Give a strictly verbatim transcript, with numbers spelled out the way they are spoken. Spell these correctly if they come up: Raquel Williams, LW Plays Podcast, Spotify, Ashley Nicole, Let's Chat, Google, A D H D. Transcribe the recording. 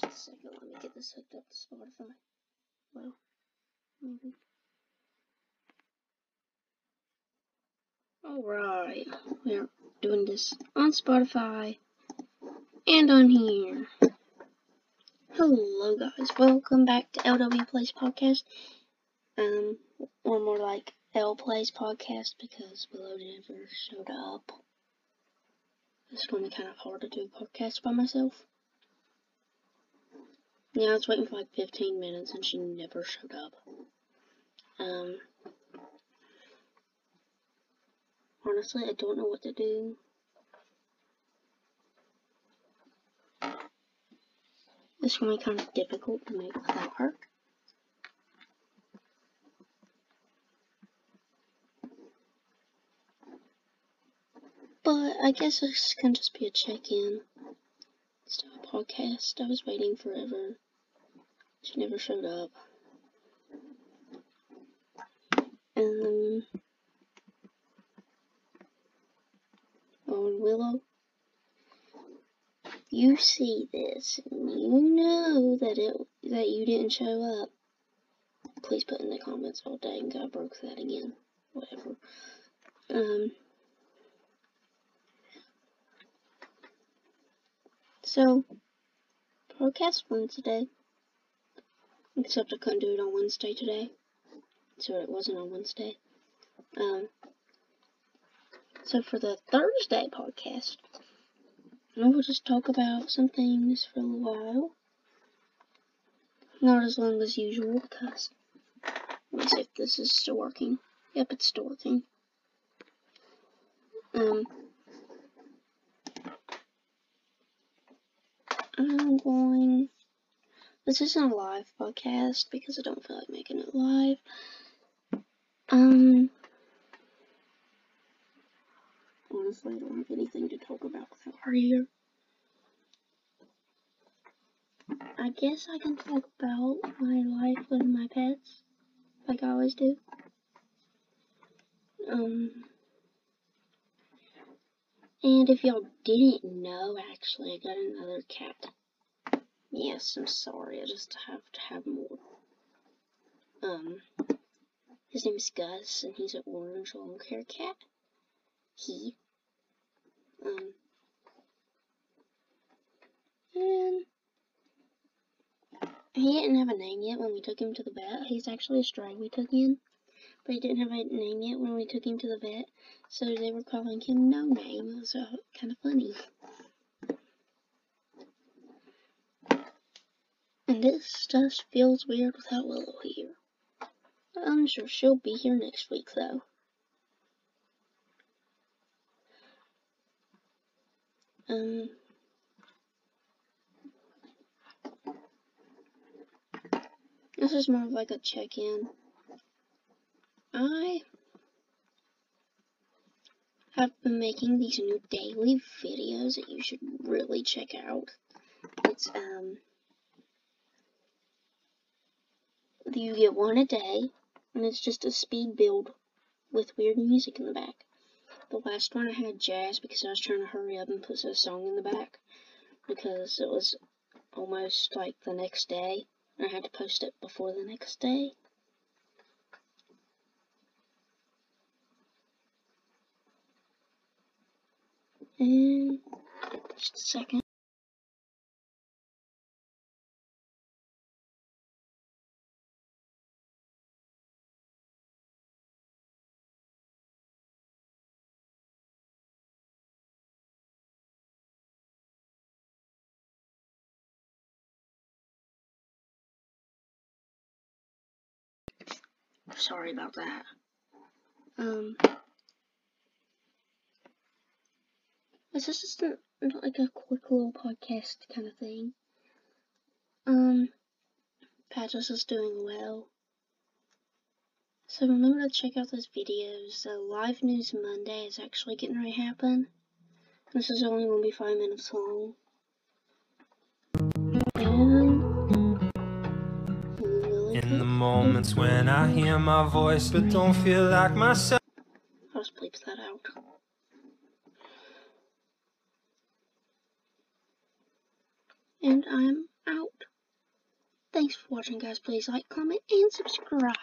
Just a second, let me get this hooked up to Spotify. Well, maybe. Alright, we're doing this on Spotify and on here. Hello guys, welcome back to L W Plays Podcast. Um, or more like L Plays Podcast because Below never showed up. It's going to be kind of hard to do a podcast by myself. Yeah, I was waiting for like fifteen minutes and she never showed up. Um, honestly, I don't know what to do. It's going to be kind of difficult to make without her. But I guess this can just be a check-in style podcast. I was waiting forever. She never showed up. Um, oh, and Willow. You see this, and you know that it that you didn't show up. Please put in the comments all day, and God broke that again. Whatever. Um. So, podcast Wednesday. Except I couldn't do it on Wednesday today, so it wasn't on Wednesday. Um. So for the Thursday podcast, I will just talk about some things for a while. Not as long as usual, because, let me see if this is still working. Yep, it's still working. Um, I'm going, this isn't a live podcast, because I don't feel like making it live. Um, honestly, I don't have anything to talk about without her here. I guess I can talk about my life with my pets, like I always do. Um, and if y'all didn't know, actually, I got another cat. Yes, I'm sorry, I just have to have more. Um, his name is Gus, and he's an orange long-hair cat. He. Um, and he didn't have a name yet when we took him to the vet. He's actually a stray we took in, but he didn't have a name yet when we took him to the vet, so they were calling him No Name. It was uh, kind of funny. And this just feels weird without Willow here. I'm sure she'll be here next week, though. Um, this is more of like a check-in. I have been making these new daily videos that you should really check out. It's, um, you get one a day, and it's just a speed build with weird music in the back. The last one I had jazz because I was trying to hurry up and put a song in the back because it was almost like the next day and I had to post it before the next day. And just a second. Sorry about that. Um, this is just a, like a quick little podcast kind of thing. Um, Patras is doing well. So remember to check out those videos. Uh, Live News Monday is actually getting ready to happen. This is only going to be five minutes long. In the moments when I hear my voice but don't feel like myself. I'll just bleep that out. And I'm out. Thanks for watching, guys. Please like, comment, and subscribe.